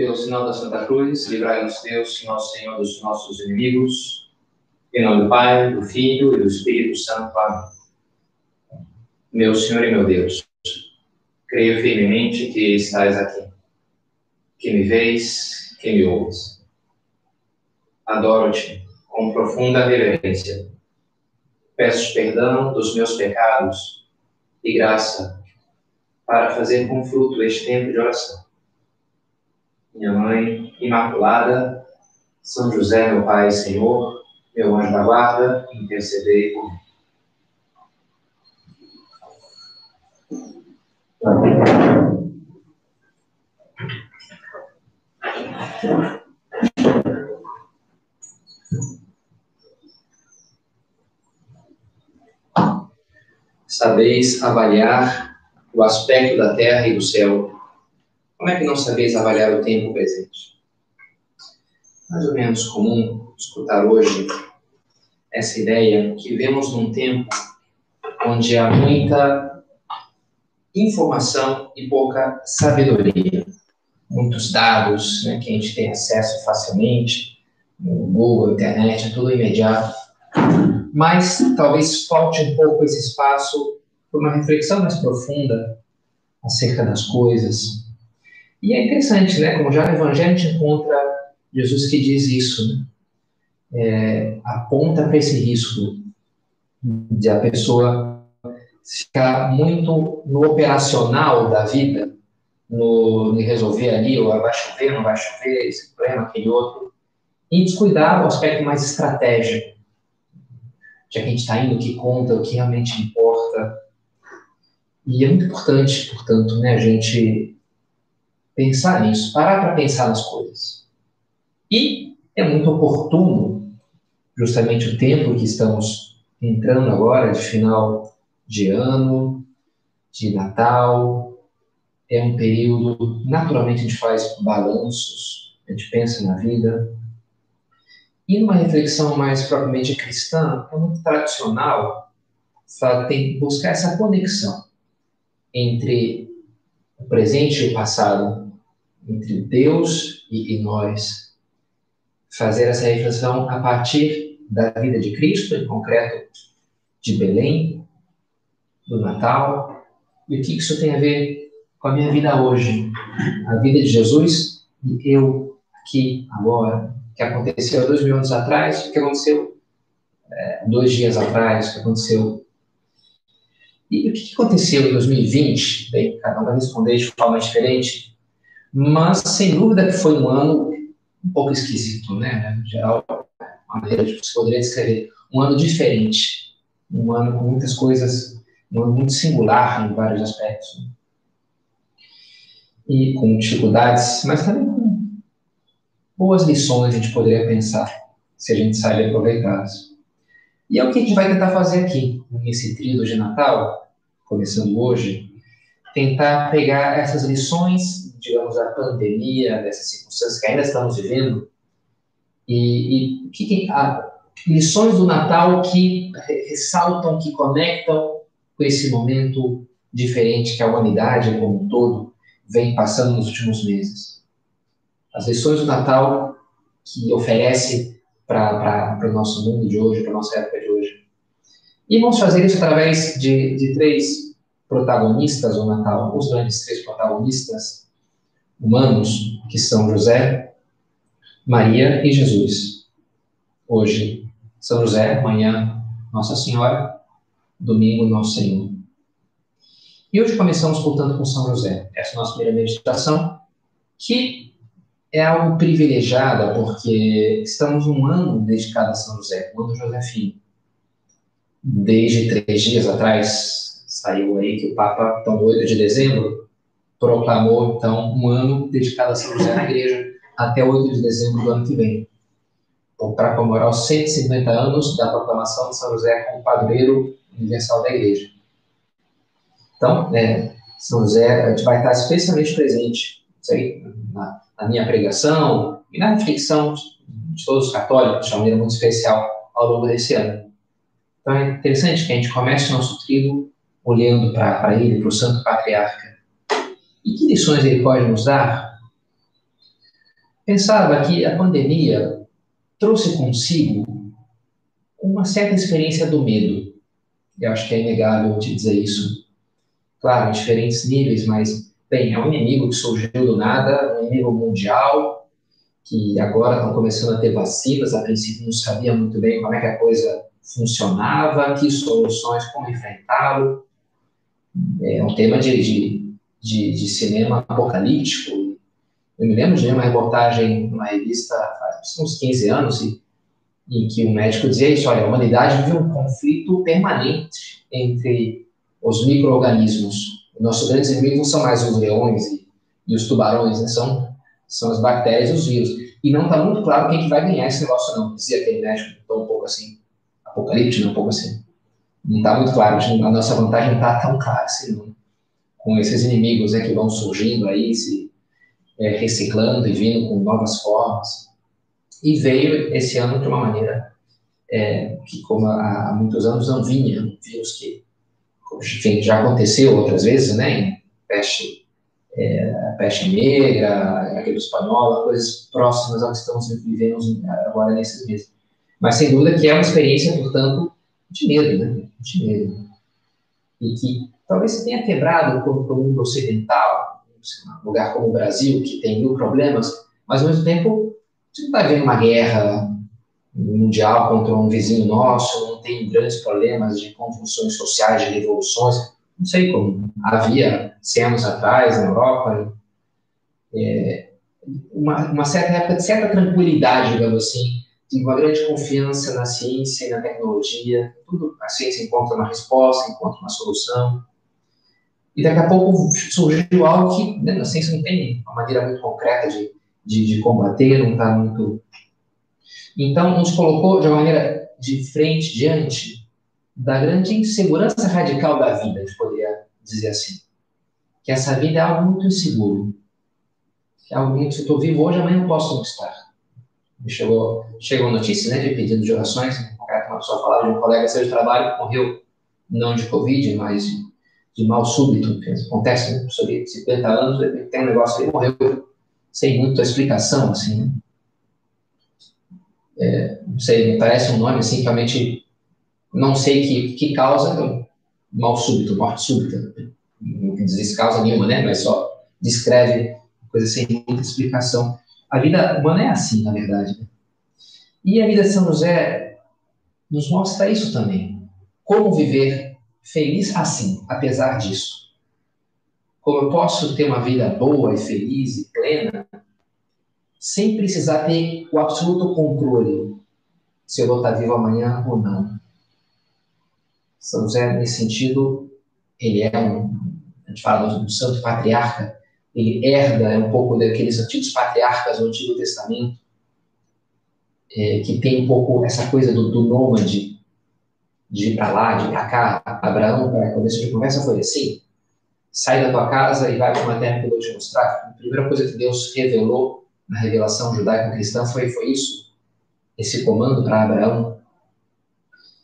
Pelo sinal da Santa Cruz, livrai-nos Deus, nosso Senhor, dos nossos inimigos. Em nome do Pai, do Filho e do Espírito Santo. Amém. Meu Senhor e meu Deus, creio firmemente que estás aqui, que me vês, que me ouves. Adoro-te com profunda reverência. Peço perdão dos meus pecados e graça para fazer com fruto este tempo de oração. Minha Mãe Imaculada, São José, meu Pai e Senhor, meu anjo da guarda, intercedei por mim. Sabeis avaliar o aspecto da terra e do céu. Como é que não sabeis avaliar o tempo presente? Mais ou menos comum escutar hoje essa ideia que vemos num tempo onde há muita informação e pouca sabedoria. Muitos dados, né, que a gente tem acesso facilmente, no Google, internet, é tudo imediato. Mas talvez falte um pouco esse espaço para uma reflexão mais profunda acerca das coisas. E é interessante, né? Como já no Evangelho a gente encontra Jesus que diz isso, né? Aponta para esse risco de a pessoa ficar muito no operacional da vida, de resolver ali, ou vai chover, não vai chover, esse problema, aquele outro, e descuidar o aspecto mais estratégico. Já que a gente está indo, o que conta, o que realmente importa. E é muito importante, portanto, né, a gente pensar nisso, parar para pensar nas coisas. E é muito oportuno, justamente o tempo que estamos entrando agora, de final de ano, de Natal, é um período, naturalmente a gente faz balanços, a gente pensa na vida. E numa reflexão mais propriamente cristã, é muito tradicional, tem que buscar essa conexão entre o presente e o passado, entre Deus e nós. Fazer essa reflexão a partir da vida de Cristo, em concreto, de Belém, do Natal, e o que isso tem a ver com a minha vida hoje, a vida de Jesus e eu aqui, agora, que aconteceu há 2000 anos atrás, que aconteceu 2 dias atrás, que aconteceu. E o que aconteceu em 2020? Bem, cada um vai responder de forma diferente, mas sem dúvida que foi um ano um pouco esquisito, né? Em geral, uma maneira de se poderia descrever. Um ano diferente, um ano com muitas coisas, um ano muito singular em vários aspectos. Né? E com dificuldades, mas também com boas lições a gente poderia pensar, se a gente sabe aproveitá-las. E é o que a gente vai tentar fazer aqui, nesse trílogo de Natal, começando hoje, tentar pegar essas lições, digamos, da pandemia, dessas circunstâncias que ainda estamos vivendo, e lições do Natal que ressaltam, que conectam com esse momento diferente que a humanidade, como um todo, vem passando nos últimos meses. As lições do Natal que oferece para o nosso mundo de hoje, para a nossa época de hoje. E vamos fazer isso através de 3 protagonistas do Natal, os grandes 3 protagonistas humanos, que são José, Maria e Jesus. Hoje, São José, amanhã, Nossa Senhora, domingo, Nosso Senhor. E hoje começamos, portanto, com São José. Essa é a nossa primeira meditação, que é algo privilegiada, porque estamos um ano dedicado a São José, o ano Josefino. Desde 3 dias atrás, saiu aí que o Papa, então, 8 de dezembro, proclamou, então, um ano dedicado a São José na Igreja, até 8 de dezembro do ano que vem. Então, para comemorar os 150 anos da proclamação de São José como padroeiro universal da Igreja. Então, São José, a gente vai estar especialmente presente, isso aí, na minha pregação e na reflexão de todos os católicos, de uma maneira muito especial, ao longo desse ano. Então é interessante que a gente comece o nosso trílogo olhando para ele, para o Santo Patriarca. E que lições ele pode nos dar? pensava que a pandemia trouxe consigo uma certa experiência do medo. Eu acho que é inegável te dizer isso. Claro, em diferentes níveis, mas, bem, é um inimigo que surgiu do nada, um inimigo mundial, que agora estão começando a ter vacinas, a princípio não sabia muito bem como é que a coisa funcionava, que soluções, como enfrentá-lo. É um tema de cinema apocalíptico. Eu me lembro de uma reportagem numa revista faz uns 15 anos em que um médico dizia isso: olha, a humanidade vive um conflito permanente entre os micro-organismos. Nossos grandes inimigos não são mais os leões e os tubarões, né? São as bactérias e os vírus. E não está muito claro quem que vai ganhar esse negócio, não. Dizia aquele médico, um pouco assim, apocalíptico, um pouco assim. Não está muito claro, a nossa vantagem não está tão clara assim, não. Com esses inimigos, né, que vão surgindo aí, se reciclando e vindo com novas formas. E veio esse ano de uma maneira que, como há muitos anos, não vinha. Vírus que, enfim, já aconteceu outras vezes, né? Peste negra, a gripe espanhola, coisas próximas ao que estamos vivendo agora nesses meses. Mas, sem dúvida, que é uma experiência, portanto, de medo, né? De medo. E que talvez você tenha quebrado para o mundo ocidental, um lugar como o Brasil, que tem mil problemas, mas, ao mesmo tempo, você não está vendo uma guerra mundial contra um vizinho nosso, não tem grandes problemas de convulsões sociais, de revoluções, não sei como havia 100 anos atrás na Europa. Uma certa época de certa tranquilidade, digamos assim, de uma grande confiança na ciência e na tecnologia. Tudo, a ciência encontra uma resposta, encontra uma solução. E daqui a pouco surgiu algo que, né, a ciência não tem uma maneira muito concreta de combater, não está muito... Então, nos colocou de uma maneira de frente, diante da grande insegurança radical da vida, a gente poderia dizer assim. Que essa vida é algo muito inseguro. Que é algo que eu estou vivo hoje, amanhã não posso conquistar. Chegou a notícia, né, de pedido de orações. Uma pessoa falava de um colega seu de trabalho que morreu, não de Covid, mas de mal súbito. Acontece, né, sobre 50 anos, tem um negócio aí, morreu sem muita explicação, assim, né? Não sei, me parece um nome, assim, realmente não sei que causa, então, mal súbito, morte súbita. Não diz causa nenhuma, né? Mas só descreve coisa sem muita explicação. A vida humana é assim, na verdade, né? E a vida de São José nos mostra isso também. Como viver feliz assim, apesar disso. Como eu posso ter uma vida boa e feliz e plena sem precisar ter o absoluto controle se eu vou estar vivo amanhã ou não. São José, nesse sentido, ele é a gente fala do santo patriarca, ele herda um pouco daqueles antigos patriarcas do Antigo Testamento, que tem um pouco essa coisa do nômade, de ir para lá, de ir para cá. Abraão, para começo de conversa, foi assim: sai da tua casa e vai para uma terra que eu vou te mostrar. A primeira coisa que Deus revelou na revelação judaico-cristã foi isso, esse comando para Abraão.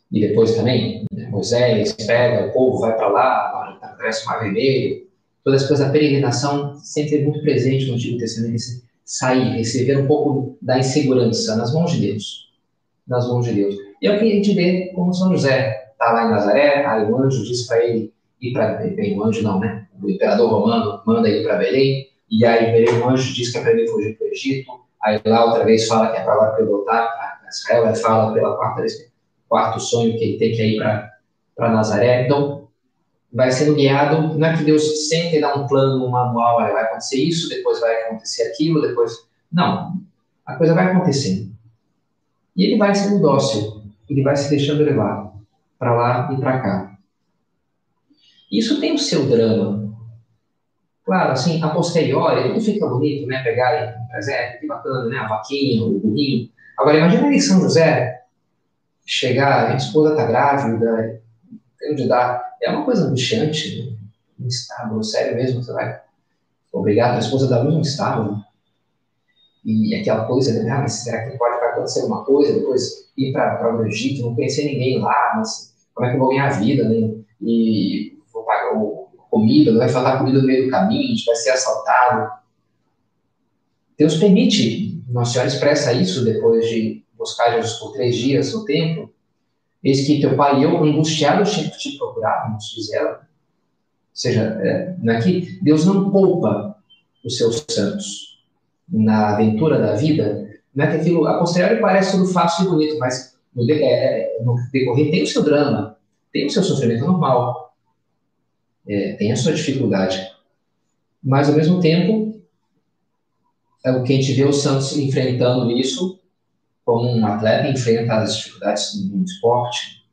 E depois também, né, Moisés pega o povo, vai para lá, atravessa o Mar Vermelho. Todas as coisas da peregrinação sempre é muito presente no Antigo Testamento. Sair, receber um pouco da insegurança nas mãos de Deus. Nas mãos de Deus. E é o que a gente vê como São José. Está lá em Nazaré, aí o anjo diz para ele, e para o anjo não, né? O imperador romano manda ele para Belém, e aí Belém, o anjo diz que é para ele fugir para o Egito, aí lá outra vez fala que é para agora para ele voltar para Israel, aí fala pela quarta vez, quarto sonho que ele tem que ir para Nazaré. Então, vai sendo guiado, não é que Deus sempre dá um plano, um manual, olha, vai acontecer isso, depois vai acontecer aquilo, depois... Não, a coisa vai acontecendo. E ele vai sendo dócil, ele vai se deixando levar para lá e para cá. Isso tem o seu drama. Claro, assim, a posteriori, tudo fica bonito, né? Pegarem, mas que bacana, né? A vaquinha, o burrinho. Agora, imagina aí São José chegar, a esposa está grávida, tem onde dar. É uma coisa angustiante, né? Um estábulo, sério mesmo, você vai obrigar a tua esposa a dar luz num estábulo. E aquela coisa, né? Ah, mas será que pode acontecer alguma coisa? Depois ir para o Egito, não conhecer ninguém lá, mas como é que eu vou ganhar a vida, né? E pagar comida, não vai faltar comida no meio do caminho, a gente vai ser assaltado. Deus permite Nossa Senhora expressa isso depois de buscar Jesus por 3 dias no templo. Eis que teu pai e eu, angustiados, te procurávamos, diz ela. Ou seja, aqui, Deus não poupa os seus santos. Na aventura da vida, não é que aquilo, a posteriori, parece tudo fácil e bonito, mas no decorrer tem o seu drama, tem o seu sofrimento normal, tem a sua dificuldade. Mas, ao mesmo tempo, o que a gente vê os santos enfrentando isso, como um atleta enfrenta as dificuldades no esporte,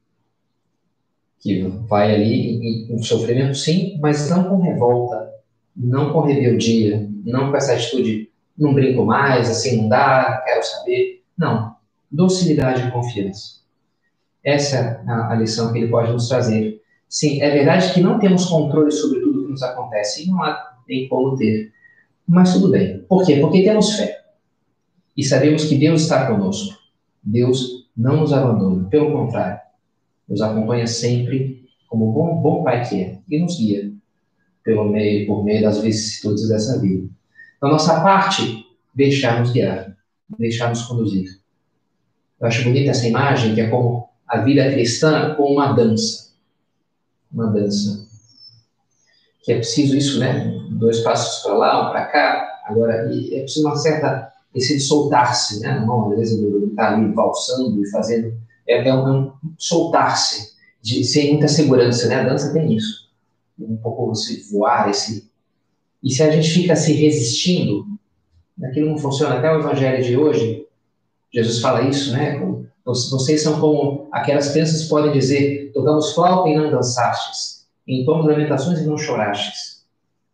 que vai ali com sofrimento, sim, mas não com revolta, não com rebeldia, não com essa atitude, não brinco mais, assim não dá, quero saber. Não, docilidade e confiança. Essa é a lição que ele pode nos trazer. Sim, é verdade que não temos controle sobre tudo que nos acontece, e não há nem como ter, mas tudo bem. Por quê? Porque temos fé. E sabemos que Deus está conosco. Deus não nos abandona. Pelo contrário, nos acompanha sempre como bom Pai que é. E nos guia por meio das vicissitudes dessa vida. Na nossa parte, deixar-nos guiar. Deixar-nos conduzir. Eu acho bonita essa imagem, que é como a vida cristã com uma dança. Uma dança. Que é preciso isso, né? 2 passos para lá, um para cá. Agora, é preciso uma certa... Esse de soltar-se, né? Não, beleza, de estar ali valsando e fazendo. É um soltar-se, sem muita segurança, né? A dança tem isso. Um pouco você voar, esse. E se a gente fica se resistindo, aquilo não funciona. Até o evangelho de hoje, Jesus fala isso, né? Vocês são como aquelas crianças que podem dizer: tocamos flauta e não dançastes, entoamos lamentações e não chorastes.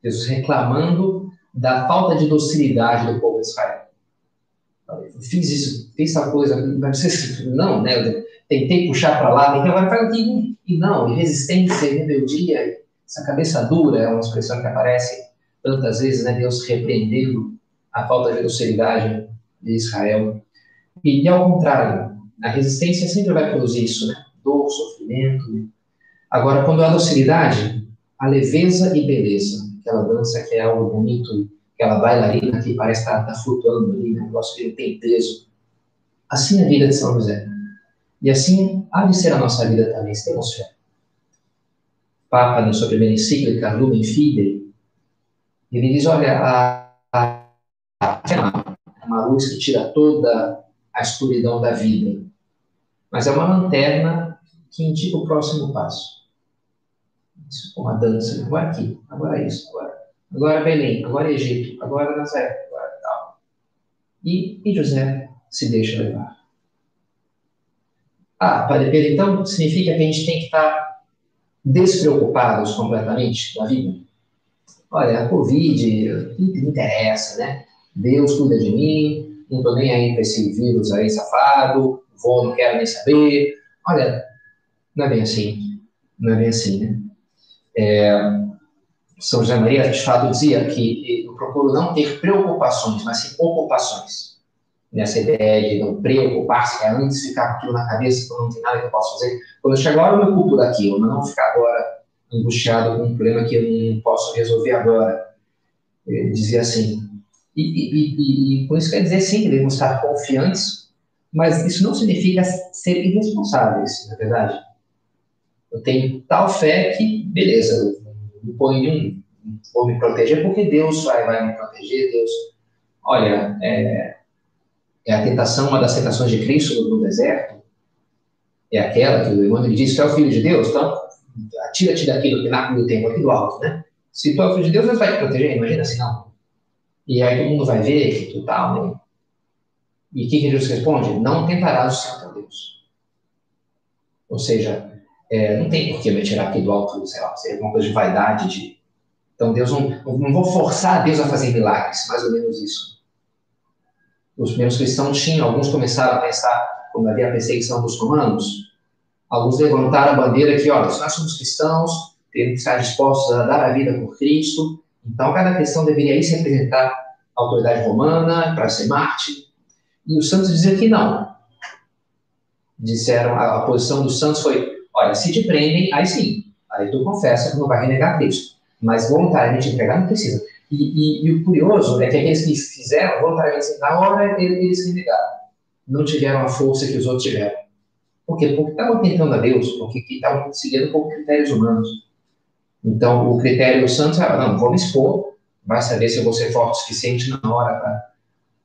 Jesus reclamando da falta de docilidade do povo de Israel. Fiz isso, fiz essa coisa, mas não, né? Tentei puxar para lá, tentei agora para aqui, e não, resistência, rebeldia, essa cabeça dura é uma expressão que aparece tantas vezes, né? Deus repreendendo a falta de docilidade de Israel. E ao contrário, a resistência sempre vai produzir isso, né? Dor, sofrimento. Né? Agora, quando há docilidade, a leveza e beleza, aquela dança que é algo bonito, aquela bailarina que parece estar tá flutuando ali, né? O negócio que ele tem peso. Assim é a vida de São José. E assim há de ser a nossa vida também, se temos fé. Papa, na sua primeira encíclica, Lumen Fidei, ele diz, olha, a fé é uma luz que tira toda a escuridão da vida, mas é uma lanterna que indica o próximo passo. Isso é uma dança, agora aqui, agora isso, agora Belém, agora Egito, agora Nazaré, agora tal. E José se deixa levar. Ah, Padre Pedro, então significa que a gente tem que estar despreocupados completamente da vida? Olha, a Covid, o que me interessa, né? Deus cuida de mim, não estou nem aí para esse vírus aí safado, não quero nem saber. Olha, não é bem assim. Não é bem assim, né? São José Maria, de fato, dizia que eu procuro não ter preocupações, mas sim ocupações. Nessa ideia de não preocupar-se, é antes ficar com aquilo na cabeça, quando não tem nada que eu posso fazer. Quando eu chego agora, eu me ocupo daquilo, mas não ficar agora angustiado com um problema que eu não posso resolver agora. Ele dizia assim. E com isso quer dizer, sim, que devemos estar confiantes, mas isso não significa ser irresponsáveis, na verdade. Eu tenho tal fé que, beleza, vou me proteger porque Deus vai me proteger. Deus, olha, é a tentação, uma das tentações de Cristo no deserto, é aquela que o Emmanuel diz: tu é o filho de Deus, então atira-te daqui do pináculo do templo, aqui do alto, né? Se tu é o filho de Deus, Deus vai te proteger. Imagina assim, não. E aí todo mundo vai ver que tu tá, né? E o que Jesus responde? Não tentarás o Senhor teu Deus. Ou seja, não tem por que me tirar aqui do alto, sei lá, seria alguma coisa de vaidade. Então, Deus não vou forçar Deus a fazer milagres, mais ou menos isso. Os primeiros cristãos tinham, alguns começaram a pensar, quando havia a perseguição dos romanos, alguns levantaram a bandeira que, olha, se nós somos cristãos, temos que estar dispostos a dar a vida por Cristo, então cada cristão deveria ir se representar à autoridade romana, para ser mártir. E os santos diziam que não. Disseram, a posição dos santos foi: olha, se te prendem, aí sim, aí tu confessa que não vai renegar Cristo. Mas voluntariamente entregar não precisa. E o curioso é que aqueles que fizeram, voluntariamente, assim, na hora eles renegaram. Não tiveram a força que os outros tiveram. Por quê? Porque estavam tentando a Deus, porque estavam seguindo por critérios humanos. Então, o critério santo é, não, vamos expor, vai saber se eu vou ser forte o suficiente na hora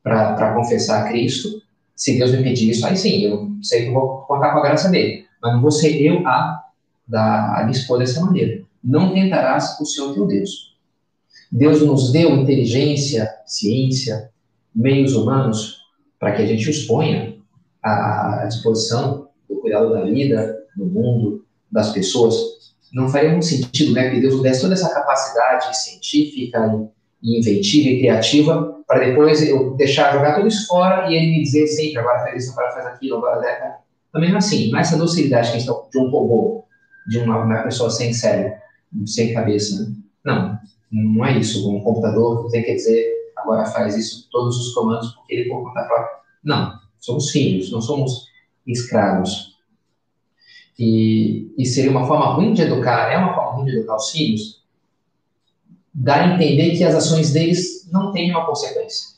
para confessar a Cristo. Se Deus me pedir isso, aí sim, eu sei que eu vou contar com a graça dele. Mas não vou ser eu a me expor dessa maneira. Não tentarás o Senhor teu Deus. Deus nos deu inteligência, ciência, meios humanos, para que a gente os ponha à disposição do cuidado da vida, do mundo, das pessoas. Não faria muito sentido, né, que Deus nos desse toda essa capacidade científica, e inventiva e criativa, para depois eu deixar jogar tudo isso fora e ele me dizer sempre, agora faz isso, agora faz aquilo, agora deve. Também não é assim, mas essa docilidade que a gente está de um robô, de uma pessoa sem cérebro, sem cabeça, né? Não é isso. Um computador não tem que dizer, agora faz isso, todos os comandos, porque ele por conta própria. Não, somos filhos, não somos escravos. E seria uma forma ruim de educar, é uma forma ruim de educar os filhos, dar a entender que as ações deles não têm uma consequência.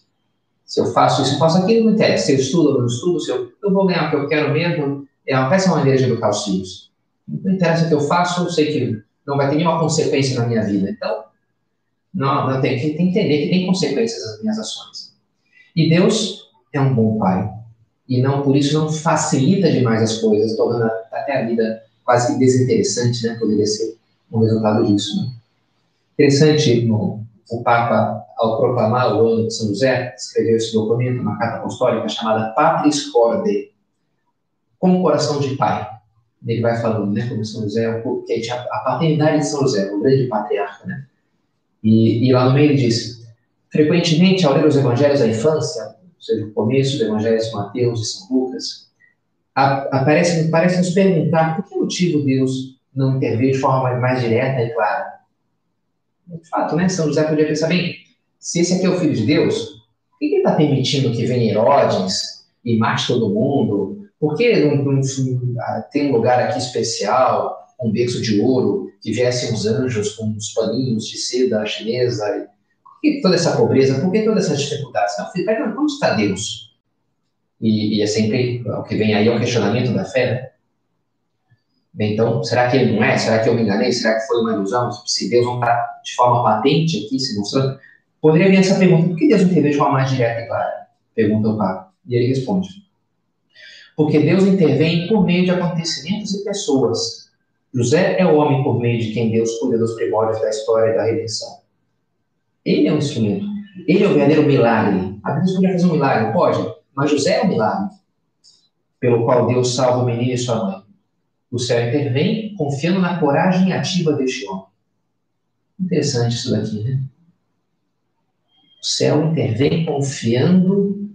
Se eu faço isso, eu faço aquilo, não interessa. Se eu estudo ou não estudo, se eu vou ganhar o que eu quero mesmo, é uma péssima maneira de educar os filhos. Não interessa o que eu faço, eu sei que não vai ter nenhuma consequência na minha vida. Então, não tem que entender que tem consequências as minhas ações. E Deus é um bom pai. E não, por isso não facilita demais as coisas, tornando até a vida quase desinteressante, né? Poderia ser um resultado disso, né? Interessante, o Papa, ao proclamar o ano de São José, escreveu esse documento, uma carta apostólica chamada Patris Corde, com o coração de pai. Ele vai falando, né, como São José, que a paternidade de São José, o grande patriarca, né? E lá no meio ele diz, frequentemente, ao ler os evangelhos da infância, ou seja, o começo dos evangelhos de Mateus e São Lucas, parece nos perguntar por que motivo Deus não interveio de forma mais direta e clara. De fato, né, São José podia pensar, bem, se esse aqui é o Filho de Deus, por que ele está permitindo que venha Herodes e mate todo mundo? Por que tem um lugar aqui especial, um berço de ouro, que viessem os anjos com uns paninhos de seda chinesa? Por que toda essa pobreza? Por que todas essas dificuldades? Não, filho, peraí, onde está Deus? E é sempre o que vem aí, é o questionamento da fé, né? Então, será que ele não é? Será que eu me enganei? Será que foi uma ilusão? Se Deus não está de forma patente aqui se mostrando? Poderia vir essa pergunta, por que Deus não interveio de forma mais direta e clara? Pergunta o Papa. E ele responde. Porque Deus intervém por meio de acontecimentos e pessoas. José é o homem por meio de quem Deus cuida dos primórdios da história e da redenção. Ele é um instrumento. Ele é o verdadeiro milagre. A Bíblia podia fazer um milagre, pode, mas José é um milagre, pelo qual Deus salva o menino e sua mãe. O céu intervém, confiando na coragem ativa deste homem. Interessante isso daqui, né? O céu intervém confiando...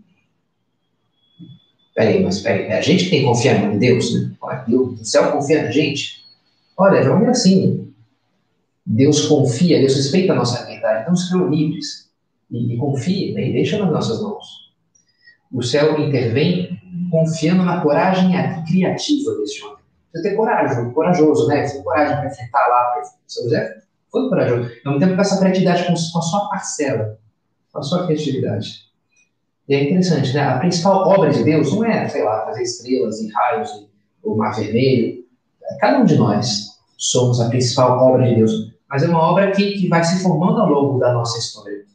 Peraí, é a gente que tem que confiar em Deus, né? Deus, o céu confia na gente. Olha, não é assim. Deus confia, Deus respeita a nossa liberdade. Então, nos criou livres. E confia, né? E deixa nas nossas mãos. O céu intervém confiando na coragem criativa deste homem. Precisa ter coragem, corajoso, né? Precisa ter coragem para enfrentar lá. São José foi corajoso. Ao mesmo tempo, com essa criatividade, com a sua parcela, com a sua criatividade. E é interessante, né? A principal obra de Deus não é, sei lá, fazer estrelas e raios e o mar vermelho. Cada um de nós somos a principal obra de Deus. Mas é uma obra que vai se formando ao longo da nossa história,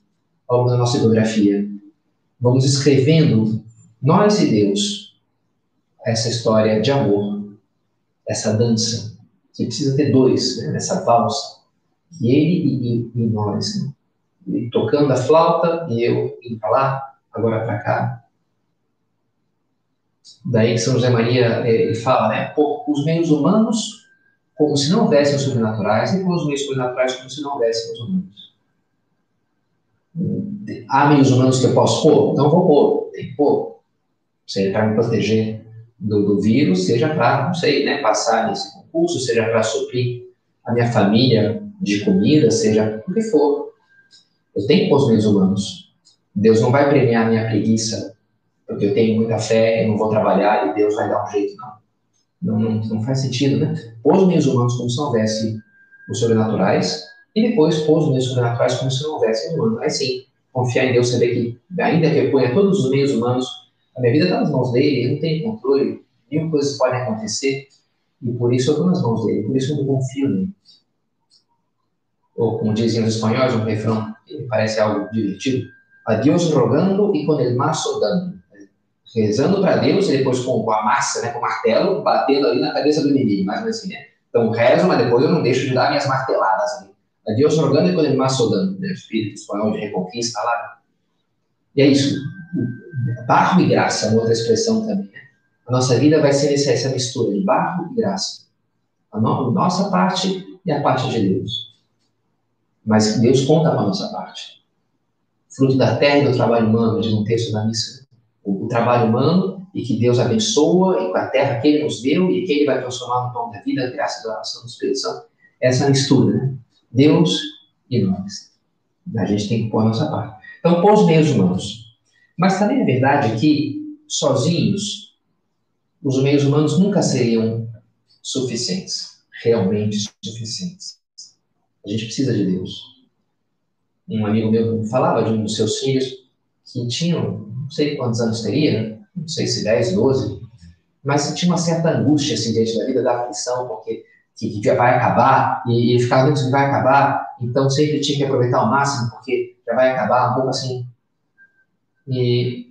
ao longo da nossa biografia. Vamos escrevendo, nós e Deus, essa história de amor. Essa dança, que precisa ter dois, né? Essa valsa, que ele e nós, né? Ele tocando a flauta e eu indo para lá, agora para cá. Daí que São José Maria ele fala, né? Por os meios humanos como se não houvessem os sobrenaturais, e por os meios sobrenaturais como se não houvessem os humanos. Há meios humanos que eu posso pôr? Então vou pôr, tem que pôr. Seria para me proteger do vírus, seja para, não sei, né, passar nesse concurso, seja para suprir a minha família de comida, seja o que for. Eu tenho que pôr os meios humanos. Deus não vai premiar a minha preguiça, porque eu tenho muita fé, eu não vou trabalhar e Deus vai dar um jeito, não. Não faz sentido, né? Pôr os meios humanos como se não houvesse os sobrenaturais, E depois pôs meios sobrenaturais como se não houvesse humano. Aí sim, confiar em Deus, saber que, ainda que eu ponha todos os meios humanos, a minha vida está nas mãos dele, eu não tenho controle, mil coisas podem acontecer, e por isso eu estou nas mãos dele, por isso eu não confio nele. Ou, como dizem os espanhóis, um refrão que parece algo divertido: a Deus rogando e com el maço dando. Rezando para Deus e depois com a massa, né, com o martelo, batendo ali na cabeça do inimigo, mais ou menos assim, né? Então rezo, mas depois eu não deixo de dar minhas marteladas ali. A Deus rogando e com el maço dando, né? Espírito espanhol de reconquista lá. E é isso. Barro e graça é uma outra expressão também, né? A nossa vida vai ser essa mistura de barro e graça. A nossa parte e a parte de Deus. Mas Deus conta com a nossa parte. Fruto da terra e do trabalho humano, diz um texto da missa. O trabalho humano e que Deus abençoa, e com a terra que ele nos deu e que ele vai transformar no pão da vida, graças à ação do Espírito Santo. Essa mistura, né? Deus e nós. A gente tem que pôr a nossa parte. Então, pôr os meios humanos. Mas também é verdade que, sozinhos, os meios humanos nunca seriam suficientes, realmente suficientes. A gente precisa de Deus. Um amigo meu falava de um dos seus filhos que tinham, não sei quantos anos teria, não sei se 10, 12, mas tinha uma certa angústia assim, diante da vida, da aflição, porque que já vai acabar, e ele ficava dentro que vai acabar, então sempre tinha que aproveitar ao máximo, porque já vai acabar, um pouco assim. E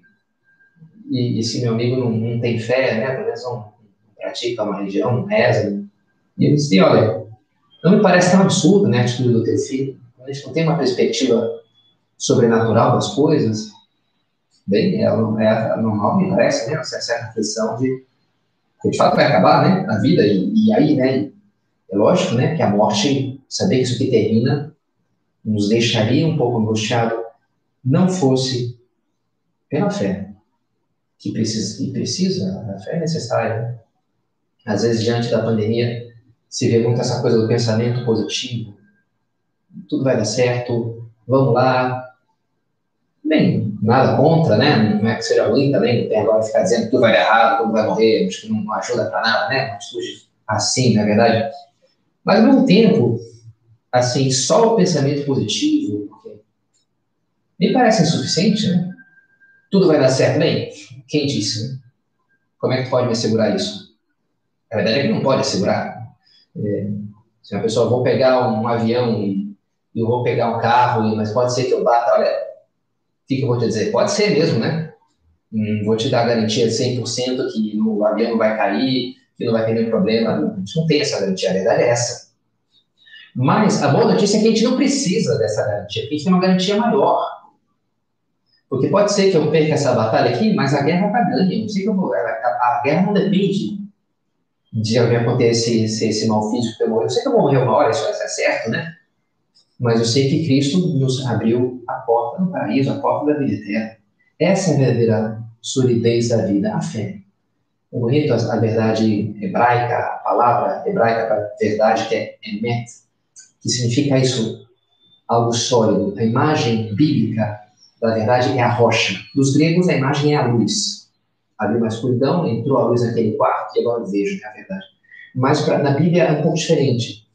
esse meu amigo não tem fé, né? Pelo menos não pratica uma religião, não reza. E ele disse: olha, não me parece tão absurdo, né, a atitude do teu filho. A gente não tem uma perspectiva sobrenatural das coisas. Bem, é normal, me parece, né? Essa reflexão de que de fato vai acabar, né? A vida, e aí, né? É lógico, né? Que a morte, saber que isso aqui termina, nos deixaria um pouco angustiado, não fosse pela fé, que precisa, a fé é necessária, né? Às vezes, diante da pandemia, se vê muito essa coisa do pensamento positivo, tudo vai dar certo, vamos lá. Bem, nada contra, né? Não é que seja ruim também, agora ficar dizendo que tudo vai dar errado, tudo vai morrer, acho que não ajuda pra nada, né? Não surge assim, na verdade. Mas, ao mesmo tempo, assim, só o pensamento positivo, porque me parece insuficiente, né? Tudo vai dar certo, bem? Quem disse, né? Como é que pode me assegurar isso? A verdade é que não pode assegurar. Se uma pessoa, vou pegar um avião e eu vou pegar um carro, mas pode ser que eu bata, olha... O que eu vou te dizer? Pode ser mesmo, né? Vou te dar a garantia de 100% que o avião não vai cair, que não vai ter nenhum problema. A gente não tem essa garantia, a verdade é essa. Mas a boa notícia é que a gente não precisa dessa garantia, porque a gente tem uma garantia maior. Porque pode ser que eu perca essa batalha aqui, mas a guerra está ganha. Não sei que eu vou, a guerra não depende de acontecer esse mal físico que eu morri. Eu sei que eu vou morrer uma hora, isso é certo, né? Mas eu sei que Cristo nos abriu a porta do paraíso, a porta da vida eterna. Essa é a verdadeira solidez da vida, a fé. É bonito a verdade hebraica, a palavra hebraica para verdade, que é emet, que significa isso, algo sólido. A imagem bíblica da verdade é a rocha. Dos gregos, a imagem é a luz. Abriu uma escuridão, entrou a luz naquele quarto e agora eu vejo, é a verdade. Mas na Bíblia é um pouco diferente.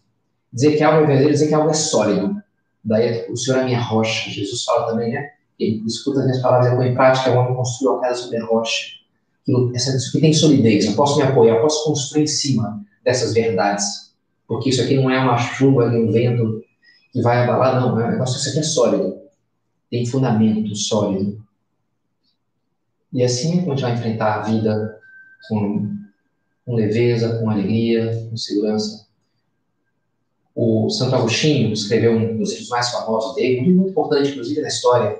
Dizer que algo é verdadeiro, dizer que algo é sólido. Daí, o Senhor é a minha rocha. Jesus fala também, né? Ele escuta as minhas palavras e põe em prática. O homem construiu a casa sobre a rocha. Isso aqui tem solidez. Eu posso me apoiar, eu posso construir em cima dessas verdades. Porque isso aqui não é uma chuva, nem um vento que vai abalar, não. É um negócio que isso aqui é sólido. Tem fundamento sólido. E assim é como a gente vai enfrentar a vida com leveza, com alegria, com segurança. O Santo Agostinho escreveu um dos livros mais famosos dele, muito importante, inclusive, na história,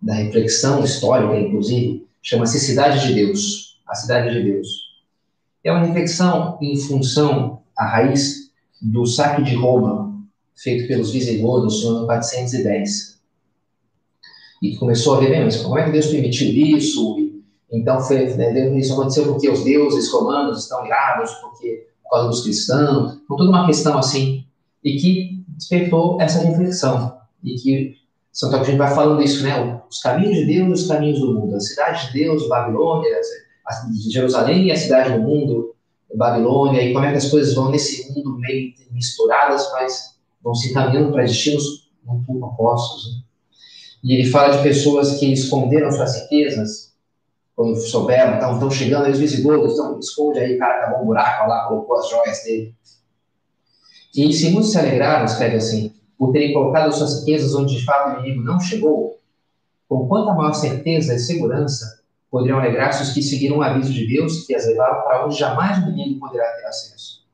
da reflexão histórica, inclusive, chama-se Cidade de Deus, a Cidade de Deus. É uma reflexão em função à raiz do saque de Roma, feito pelos visigodos no ano 410. E começou a ver, mas como é que Deus permitiu isso? Então, isso aconteceu porque os deuses romanos estão irados, porque... por causa dos cristãos, com toda uma questão assim, e que despertou essa reflexão, e que Santo Agostinho vai falando isso, né? Os caminhos de Deus e os caminhos do mundo, a cidade de Deus, Babilônia, Jerusalém e a cidade do mundo, Babilônia, e como é que as coisas vão nesse mundo meio misturadas, mas vão se encaminhando para destinos muito opostos, né? E ele fala de pessoas que esconderam suas riquezas, quando souberam, estão chegando, eles visigodos, então esconde aí, cara, acabou um buraco, olha lá, colocou as joias dele. E se muitos se alegraram, escreve assim, por terem colocado suas riquezas onde de fato o inimigo não chegou, com quanta maior certeza e segurança poderiam alegrar-se os que seguiram o aviso de Deus que as levaram para onde jamais o inimigo poderá ter acesso.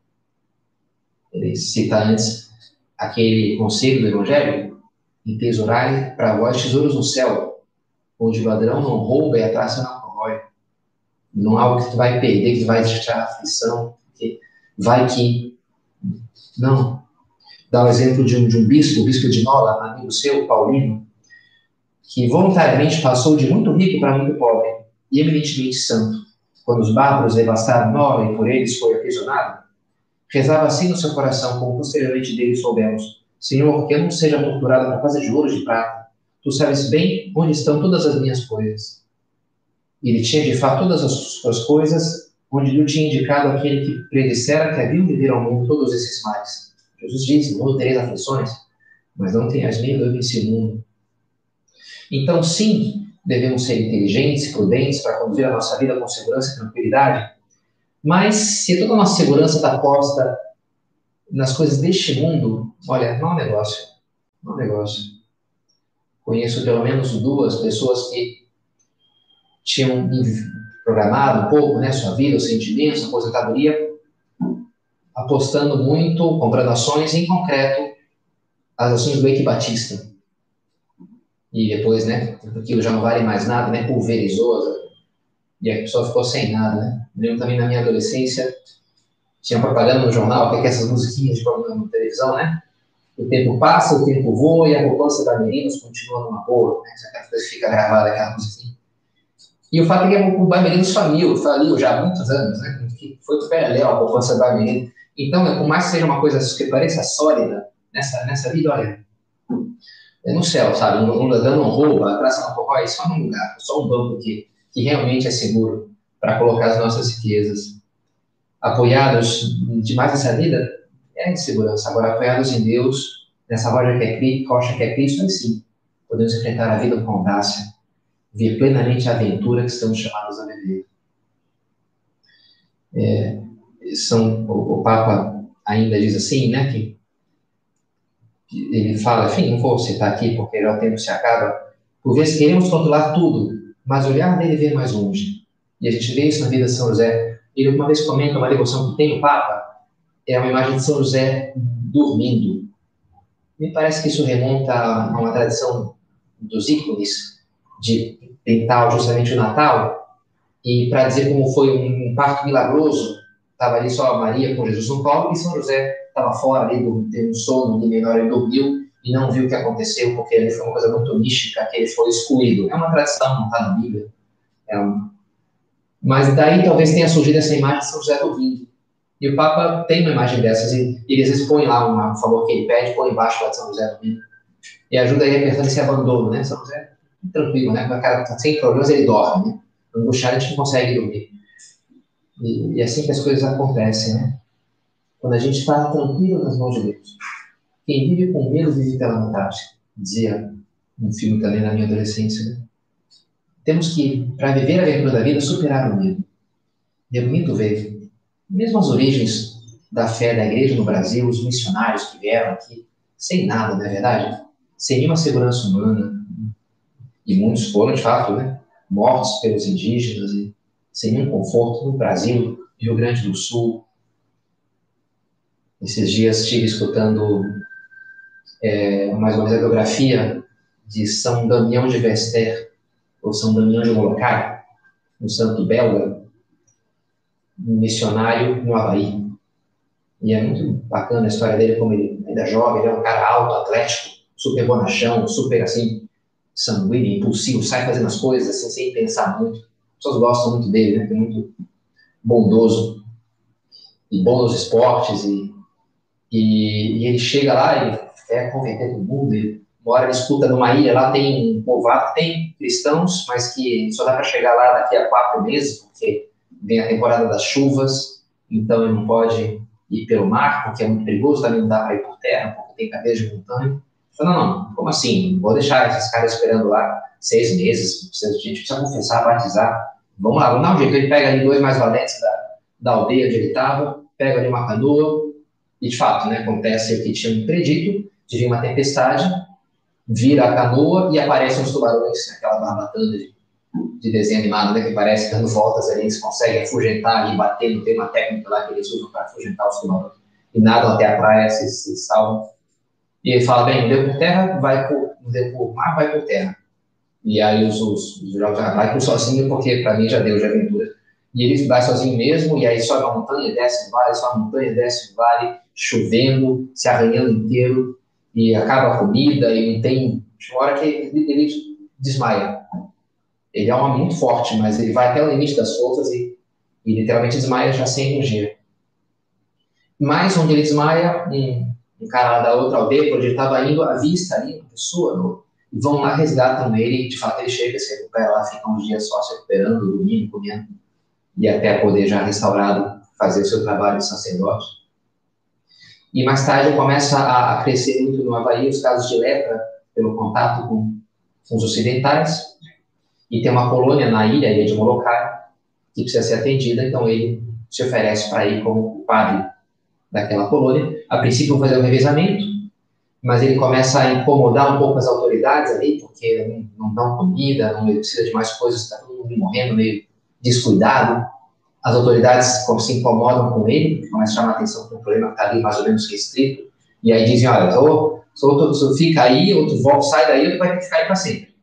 Ele cita antes aquele conselho do Evangelho, entesourai para vós tesouros no céu, onde o ladrão não rouba e a traça não corrói. Não há algo que tu vai perder, que tu vai deixar aflição, que vai que... Não. Dá o exemplo de um bispo, o bispo de Nola, amigo seu, Paulino, que voluntariamente passou de muito rico para muito pobre, e eminentemente santo. Quando os bárbaros devastaram Nola e por eles foi aprisionado, rezava assim no seu coração, como posteriormente dele soubemos, Senhor, que eu não seja torturado na casa de ouro e de prata. Tu sabes bem onde estão todas as minhas coisas. Ele tinha de fato todas as suas coisas, onde lhe tinha indicado aquele que predissera que havia de vir ao mundo todos esses males. Jesus disse, não tereis aflições, mas não tenhas medo desse mundo. Então, sim, devemos ser inteligentes e prudentes para conduzir a nossa vida com segurança e tranquilidade, mas se toda a nossa segurança está posta nas coisas deste mundo, olha, não é um negócio, não é um negócio. Conheço pelo menos duas pessoas que tinham programado um pouco, né, sua vida, os sentimentos, a aposentadoria, apostando muito, comprando ações, em concreto, as ações do Eike Batista. E depois, né, aquilo já não vale mais nada, né, pulverizou, e a pessoa ficou sem nada, né. Eu lembro também na minha adolescência, tinha propaganda no jornal, que é essas musiquinhas de propaganda na televisão, né? O tempo passa, o tempo voa e a poupança da Bamerindus continua numa boa, né? Aquela coisa fica gravada, aquela musiquinha. E o fato é que o Bamerindus faliu já há muitos anos, né? Foi do paralelo a poupança da Bamerindus. Então, por mais que seja uma coisa que pareça sólida nessa vida, olha, é no céu, sabe? O ladrão não rouba, a praça não corrói, só num lugar, só um banco que realmente é seguro para colocar as nossas riquezas. Apoiados demais nessa vida é insegurança. Agora, apoiados em Deus, nessa rocha que é Cristo, em si, podemos enfrentar a vida com audácia, ver plenamente a aventura que estamos chamados a viver. O Papa ainda diz assim, né, que ele fala, enfim, não vou citar aqui porque já o tempo se acaba, por vezes queremos controlar tudo, mas olhar dele vê mais longe. E a gente vê isso na vida de São José. Ele uma vez comenta uma devoção que tem o Papa, é uma imagem de São José dormindo. Me parece que isso remonta a uma tradição dos ícones de pintar justamente o Natal, e para dizer como foi um parto milagroso, estava ali só a Maria com Jesus no colo, e São José estava fora ali, teve um sono de menor, ele dormiu e não viu o que aconteceu, porque ele foi uma coisa muito mística, que ele foi excluído. É uma tradição, não está na Bíblia, Mas daí talvez tenha surgido essa imagem de São José dormindo. E o Papa tem uma imagem dessas, e ele às vezes põe lá um favor que ele pede, põe embaixo lá de São José dormindo. E ajuda ele a pensar nesse abandono, né? São José, tranquilo, né? Com a cara sem problemas, ele dorme, né? Angustiado, a gente não consegue dormir. E é assim que as coisas acontecem, né? Quando a gente está tranquilo nas mãos de Deus. Quem vive com medo vive pela vontade, dizia um filme também na minha adolescência, né? Temos que, para viver a aventura da vida, superar o medo. E é bonito ver, mesmo as origens da fé da igreja no Brasil, os missionários que vieram aqui, sem nada, não é verdade? Sem nenhuma segurança humana. E muitos foram, de fato, né, mortos pelos indígenas, e sem nenhum conforto no Brasil, Rio Grande do Sul. Esses dias estive escutando mais uma biografia de São Damião de Veuster, ou São Damião de Molokai, um santo belga, um missionário no Havaí. E é muito bacana a história dele, como ele ainda jovem, ele é um cara alto, atlético, super bonachão, super assim, sanguíneo, impulsivo, sai fazendo as coisas assim, sem pensar muito. As pessoas gostam muito dele, né? Ele é muito bondoso, e bom nos esportes, e ele chega lá e quer converter com o mundo, uma hora ele escuta numa ilha, lá tem um povoado, tem cristãos, mas que só dá para chegar lá daqui a 4 meses, porque vem a temporada das chuvas, então ele não pode ir pelo mar, porque é muito perigoso, também não dá para ir por terra, porque tem cadeia de montanha. Falei, não, como assim? Vou deixar esses caras esperando lá 6 meses, a gente precisa confessar, batizar. Vamos lá, vamos dar um jeito. Ele pega ali 2 mais valentes da aldeia onde ele estava, pega ali uma canoa, e de fato, né, acontece o que tinha predito, de uma tempestade, vira a canoa e aparecem uns tubarões, aquela barbatana de desenho animado, né, que parece dando voltas ali, eles conseguem afugentar e bater, não tem uma técnica lá que eles usam para afugentar os tubarões, e nadam até a praia, se salvam. E ele fala, bem, não deu por terra, não deu por mar, vai por terra. E aí os jogos vai por sozinho, porque para mim já deu de aventura. E ele vai sozinho mesmo, e aí sobe a montanha, desce o vale, sobe a montanha, desce o vale, chovendo, se arranhando inteiro, e acaba a comida, e não tem... Chega uma hora que ele desmaia. Ele é um homem muito forte, mas ele vai até o limite das forças e literalmente desmaia já sem energia. Mas onde ele desmaia... um cara lá da outra aldeia, quando ele estava indo, avista ali uma pessoa, não? E vão lá, resgatam ele, e de fato ele chega, se recupera lá, fica uns dias só se recuperando, dormindo, comendo, e até poder já restaurado, fazer o seu trabalho de sacerdote. E mais tarde começa a crescer muito no Havaí os casos de lepra, pelo contato com os ocidentais, e tem uma colônia na ilha de Molokai, que precisa ser atendida, então ele se oferece para ir como padre daquela colônia. A princípio vão fazer um revezamento, mas ele começa a incomodar um pouco as autoridades ali, porque não dão comida, não precisa de mais coisas, está todo mundo morrendo, meio descuidado. As autoridades se incomodam com ele, começam a chamar a atenção para um problema que está ali mais ou menos restrito, e aí dizem, olha, se outro fica aí, outro volta, sai daí, outro vai ficar aí para sempre.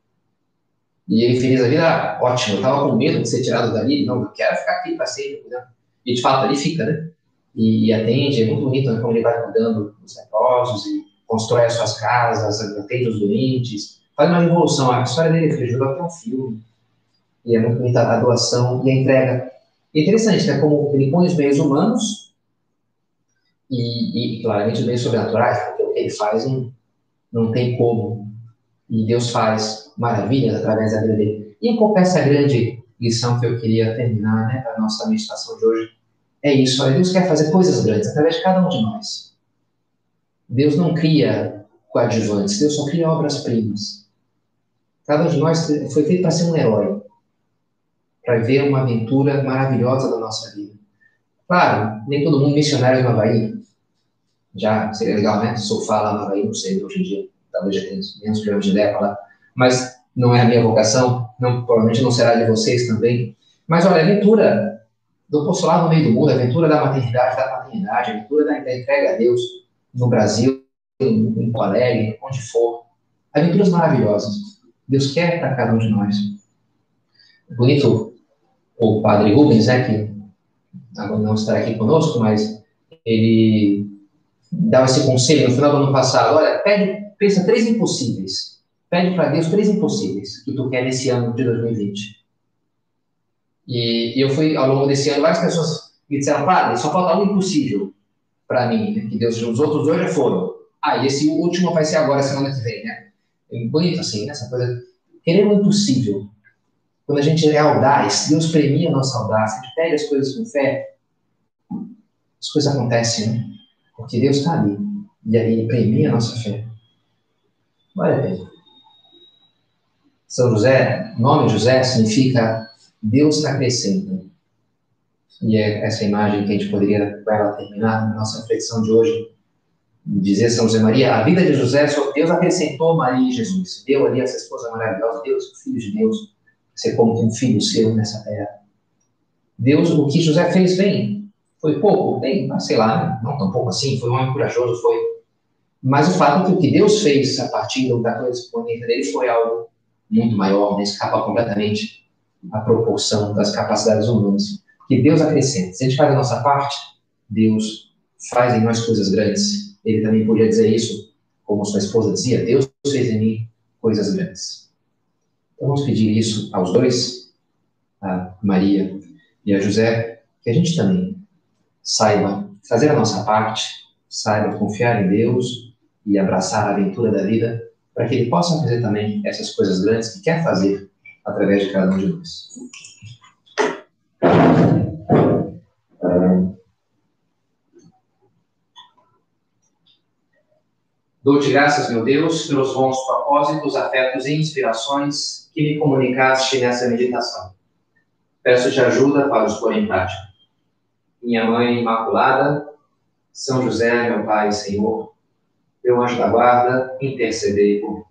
E ele feliz a vida, ótimo, eu estava com medo de ser tirado dali, não, eu quero ficar aqui para sempre, né? E de fato ali fica, né? E atende, é muito bonito, né, como ele vai cuidando dos leprosos, e constrói as suas casas, atende os doentes, faz uma revolução. A história dele virou até um filme, e é muito bonita a doação e a entrega. E é interessante, né, como ele põe os meios humanos, e claramente os meios sobrenaturais, porque o que ele faz não tem como, e Deus faz maravilhas através da vida dele. E um pouco essa grande lição que eu queria terminar, né, da nossa meditação de hoje. É isso, Deus quer fazer coisas grandes através de cada um de nós. Deus não cria coadjuvantes, Deus só cria obras-primas. Cada um de nós foi feito para ser um herói, para ver uma aventura maravilhosa da nossa vida. Claro, nem todo mundo missionário no Havaí. Já seria legal, né? Surfar lá no Havaí, não sei, hoje em dia, talvez já tenha menos problemas de ideia para lá. Mas não é a minha vocação, não, provavelmente não será de vocês também. Mas olha, aventura... do postulado no meio do mundo, a aventura da maternidade, da paternidade, a aventura da entrega a Deus no Brasil, em Porto Alegre, onde for. Aventuras maravilhosas. Deus quer para cada um de nós. Bonito o padre Rubens, né, que agora não estará aqui conosco, mas ele dava esse conselho no final do ano passado. Olha, pensa 3 impossíveis. Pede para Deus 3 impossíveis que tu quer nesse ano de 2020. E eu fui, ao longo desse ano, várias pessoas me disseram, padre, só falta um impossível para mim, né? Que Deus, os outros 2 já foram. E esse último vai ser agora, semana que vem, né? É bonito, assim, né? Essa coisa, querer o impossível. Quando a gente é audaz, Deus premia a nossa audácia, a gente pede as coisas com fé, as coisas acontecem, né? Porque Deus está ali, e aí ele premia a nossa fé. Olha, Pedro. São José, o nome José significa... Deus está crescendo. E é essa imagem que a gente poderia, para ela terminar, na nossa reflexão de hoje, dizer São José Maria, a vida de José, só Deus acrescentou Maria e Jesus. Deu ali essa esposa maravilhosa, Deus, o Filho de Deus, ser como um filho seu nessa terra. Deus, o que José fez bem, foi pouco, bem, sei lá, não tão pouco assim, foi um homem corajoso, foi. Mas o fato é que o que Deus fez a partir da correspondência dele foi algo muito maior, né? Escapa completamente a proporção das capacidades humanas, que Deus acrescenta. Se a gente faz a nossa parte, Deus faz em nós coisas grandes. Ele também podia dizer isso, como sua esposa dizia, Deus fez em mim coisas grandes. Então vamos pedir isso aos 2, a Maria e a José, que a gente também saiba fazer a nossa parte, saiba confiar em Deus e abraçar a aventura da vida, para que ele possa fazer também essas coisas grandes que quer fazer através de cada um de nós. Dou-te graças, meu Deus, pelos bons propósitos, afetos e inspirações que me comunicaste nessa meditação. Peço-te ajuda para os pôr em prática. Minha Mãe Imaculada, São José, meu Pai e Senhor, meu anjo da guarda, intercedei por mim.